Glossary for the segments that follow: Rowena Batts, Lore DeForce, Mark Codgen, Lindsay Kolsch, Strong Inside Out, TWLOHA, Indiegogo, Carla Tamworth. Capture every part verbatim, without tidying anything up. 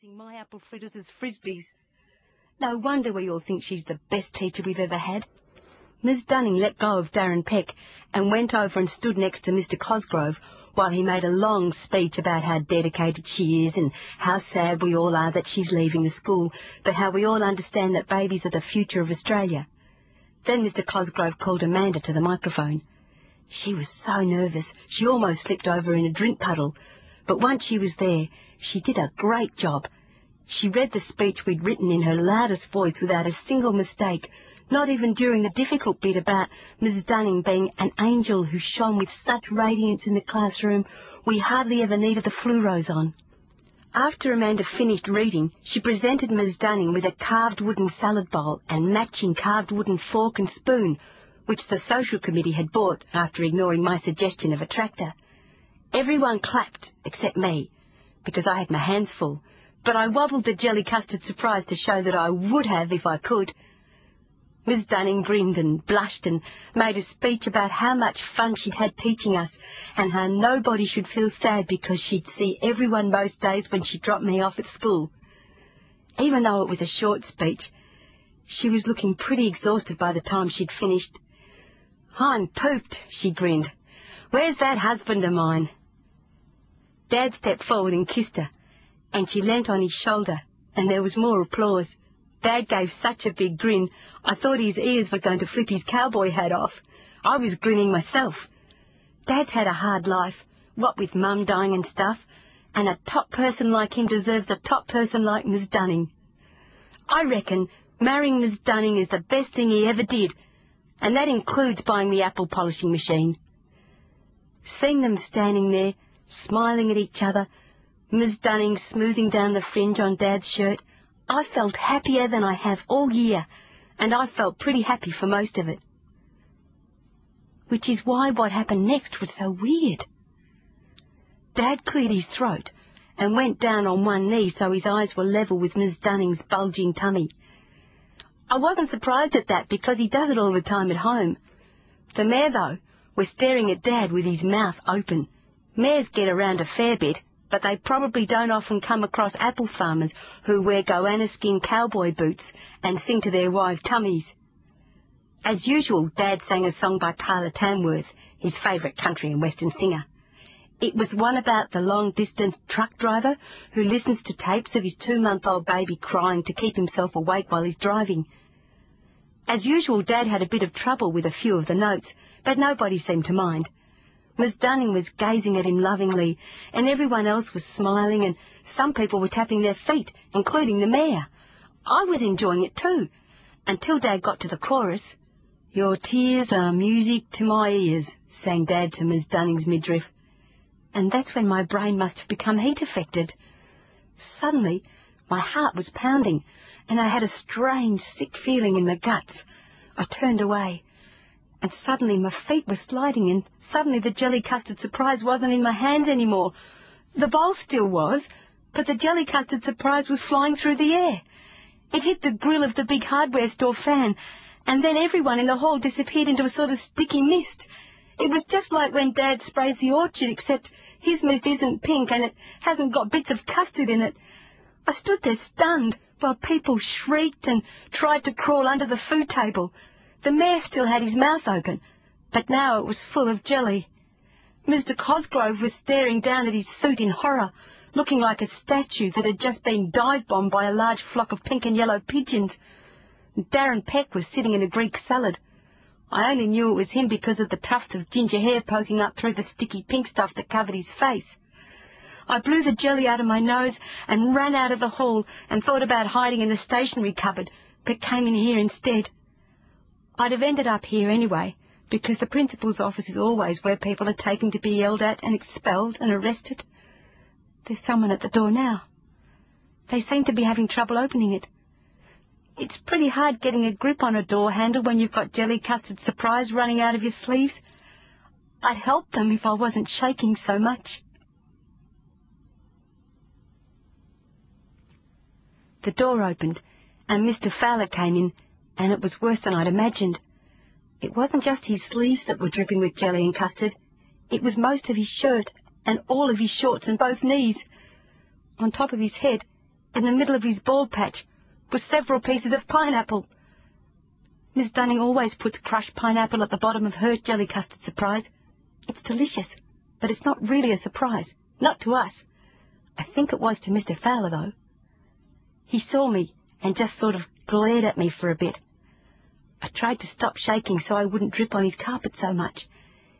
using my apple fritters as frisbees. No wonder we all think she's the best teacher we've ever had. Miz Dunning let go of Darren Peck and went over and stood next to Mister Cosgrove while he made a long speech about how dedicated she is and how sad we all are that she's leaving the school, but how we all understand that babies are the future of Australia. Then Mister Cosgrove called Amanda to the microphone. She was so nervous she almost slipped over in a drink puddle, but once she was there, she did a great job. She read the speech we'd written in her loudest voice without a single mistake, not even during the difficult bit about Missus Dunning being an angel who shone with such radiance in the classroom we hardly ever needed the flu rose on. After Amanda finished reading, she presented Missus Dunning with a carved wooden salad bowl and matching carved wooden fork and spoon, which the social committee had bought after ignoring my suggestion of a tractor. Everyone clapped except me, because I had my hands full, but I wobbled the jelly custard surprise to show that I would have if I could. Miss Dunning grinned and blushed and made a speech about how much fun she'd had teaching us and how nobody should feel sad because she'd see everyone most days when she dropped me off at school. Even though it was a short speech, she was looking pretty exhausted by the time she'd finished. "I'm pooped," she grinned. "Where's that husband of mine?" Dad stepped forward and kissed her, and she leant on his shoulder, and there was more applause. Dad gave such a big grin, I thought his ears were going to flip his cowboy hat off. I was grinning myself. Dad's had a hard life, what with Mum dying and stuff, and a top person like him deserves a top person like Miss Dunning. I reckon marrying Miss Dunning is the best thing he ever did, and that includes buying the apple polishing machine. Seeing them standing there, smiling at each other, Miss Dunning smoothing down the fringe on Dad's shirt, I felt happier than I have all year, and I felt pretty happy for most of it. Which is why what happened next was so weird. Dad cleared his throat and went down on one knee so his eyes were level with Miss Dunning's bulging tummy. I wasn't surprised at that because he does it all the time at home. The mare, though, was staring at Dad with his mouth open. Mares get around a fair bit, but they probably don't often come across apple farmers who wear goanna skin cowboy boots and sing to their wives' tummies. As usual, Dad sang a song by Carla Tamworth, his favourite country and western singer. It was one about the long-distance truck driver who listens to tapes of his two-month-old baby crying to keep himself awake while he's driving. As usual, Dad had a bit of trouble with a few of the notes, but nobody seemed to mind. Miss Dunning was gazing at him lovingly, and everyone else was smiling, and some people were tapping their feet, including the mayor. I was enjoying it too, until Dad got to the chorus. "Your tears are music to my ears," sang Dad to Miss Dunning's midriff. And that's when my brain must have become heat-affected. Suddenly, my heart was pounding, and I had a strange, sick feeling in my guts. I turned away. And suddenly my feet were sliding, and suddenly the jelly custard surprise wasn't in my hands anymore. The bowl still was, but the jelly custard surprise was flying through the air. It hit the grill of the big hardware store fan, and then everyone in the hall disappeared into a sort of sticky mist. It was just like when Dad sprays the orchard, except his mist isn't pink and it hasn't got bits of custard in it. I stood there stunned while people shrieked and tried to crawl under the food table. The mayor still had his mouth open, but now it was full of jelly. Mister Cosgrove was staring down at his suit in horror, looking like a statue that had just been dive-bombed by a large flock of pink and yellow pigeons. Darren Peck was sitting in a Greek salad. I only knew it was him because of the tuft of ginger hair poking up through the sticky pink stuff that covered his face. I blew the jelly out of my nose and ran out of the hall and thought about hiding in the stationery cupboard, but came in here instead. I'd have ended up here anyway, because the principal's office is always where people are taken to be yelled at and expelled and arrested. There's someone at the door now. They seem to be having trouble opening it. It's pretty hard getting a grip on a door handle when you've got jelly custard surprise running out of your sleeves. I'd help them if I wasn't shaking so much. The door opened, and Mister Fowler came in, and it was worse than I'd imagined. It wasn't just his sleeves that were dripping with jelly and custard. It was most of his shirt and all of his shorts and both knees. On top of his head, In the middle of his ball patch were several pieces of pineapple. Miss Dunning always puts crushed pineapple at the bottom of her jelly custard surprise. It's delicious, but it's not really a surprise. Not to us. I think it was to Mister Fowler, though. He saw me and just sort of glared at me for a bit. I tried to stop shaking so I wouldn't drip on his carpet so much.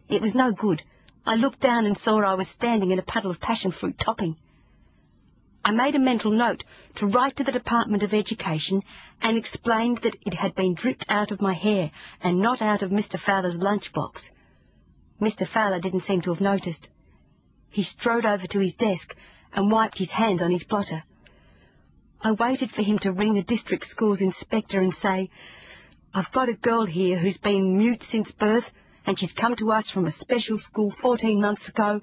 It was no good. I looked down and saw I was standing in a puddle of passion fruit topping. I made a mental note to write to the Department of Education and explained that it had been dripped out of my hair and not out of Mister Fowler's lunchbox. Mister Fowler didn't seem to have noticed. He strode over to his desk and wiped his hands on his blotter. I waited for him to ring the district school's inspector and say, "I've got a girl here who's been mute since birth, and she's come to us from a special school fourteen months ago,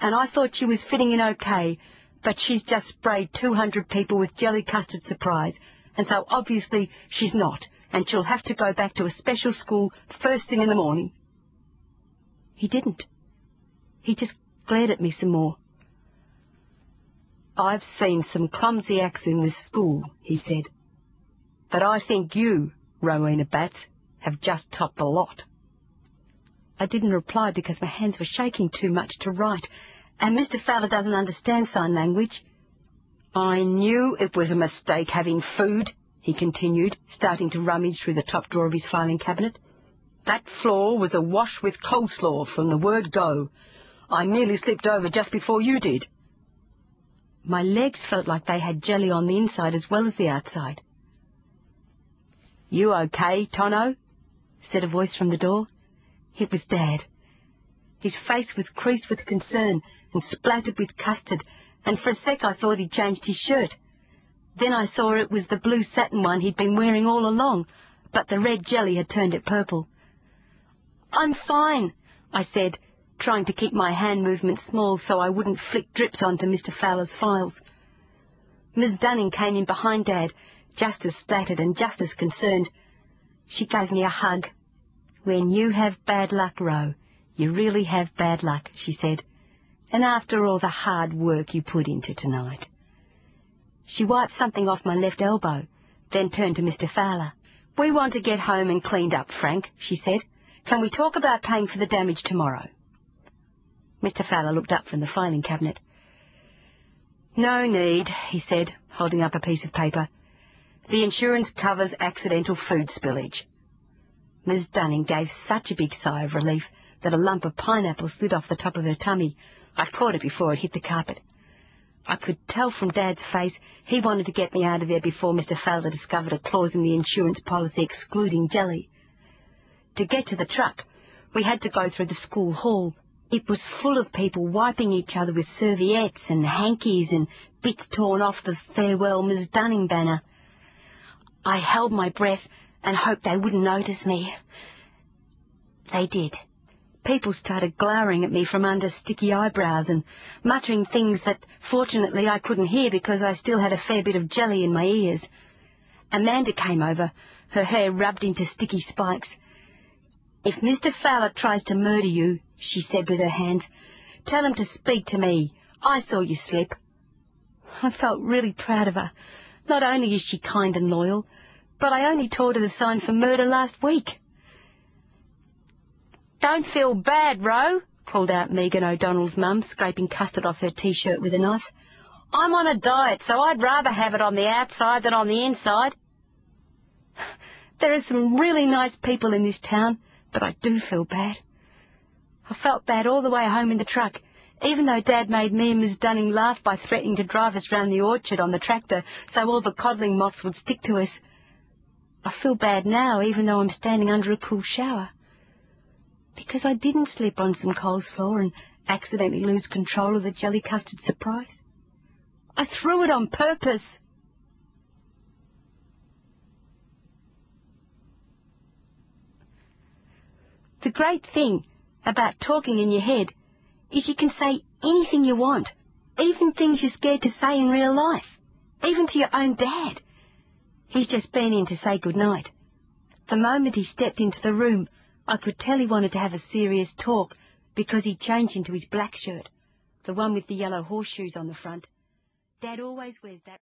and I thought she was fitting in okay, but she's just sprayed two hundred people with jelly custard surprise, and so obviously she's not, and she'll have to go back to a special school first thing in the morning." He didn't. He just glared at me some more. "I've seen some clumsy acts in this school," he said, "but I think you, Rowena Batts, have just topped the lot." I didn't reply because my hands were shaking too much to write, and Mister Fowler doesn't understand sign language. "I knew it was a mistake having food," he continued, starting to rummage through the top drawer of his filing cabinet. "That floor was awash with coleslaw from the word go. I nearly slipped over just before you did." My legs felt like they had jelly on the inside as well as the outside. "You okay, Tono?" said a voice from the door. It was Dad. His face was creased with concern and splattered with custard, and for a sec I thought he'd changed his shirt. Then I saw it was the blue satin one he'd been wearing all along, but the red jelly had turned it purple. "I'm fine," I said, trying to keep my hand movements small so I wouldn't flick drips onto Mister Fowler's files. Miss Dunning came in behind Dad, just as splattered and just as concerned. She gave me a hug. "When you have bad luck, Ro, you really have bad luck," she said, "and after all the hard work you put into tonight." She wiped something off my left elbow, then turned to Mister Fowler. "We want to get home and cleaned up, Frank," she said. "Can we talk about paying for the damage tomorrow?" Mister Fowler looked up from the filing cabinet. "No need," he said, holding up a piece of paper. "The insurance covers accidental food spillage." Miss Dunning gave such a big sigh of relief that a lump of pineapple slid off the top of her tummy. I caught it before it hit the carpet. I could tell from Dad's face he wanted to get me out of there before Mister Fowler discovered a clause in the insurance policy excluding jelly. To get to the truck, we had to go through the school hall. It was full of people wiping each other with serviettes and hankies and bits torn off the Farewell Miss Dunning banner. I held my breath and hoped they wouldn't notice me. They did. People started glowering at me from under sticky eyebrows and muttering things that, fortunately, I couldn't hear because I still had a fair bit of jelly in my ears. Amanda came over, her hair rubbed into sticky spikes. "If Mister Fowler tries to murder you," she said with her hands, "tell him to speak to me. I saw you slip." I felt really proud of her. Not only is she kind and loyal, but I only taught her the sign for murder last week. "Don't feel bad, Ro," called out Megan O'Donnell's mum, scraping custard off her T-shirt with a knife. "I'm on a diet, so I'd rather have it on the outside than on the inside." There are some really nice people in this town, but I do feel bad. I felt bad all the way home in the truck, even though Dad made me and Miss Dunning laugh by threatening to drive us round the orchard on the tractor so all the codling moths would stick to us. I feel bad now, even though I'm standing under a cool shower, because I didn't slip on some coleslaw and accidentally lose control of the jelly custard surprise. I threw it on purpose. The great thing about talking in your head is you can say anything you want, even things you're scared to say in real life, even to your own dad. He's just been in to say goodnight. The moment he stepped into the room, I could tell he wanted to have a serious talk because he'd changed into his black shirt, the one with the yellow horseshoes on the front. Dad always wears that.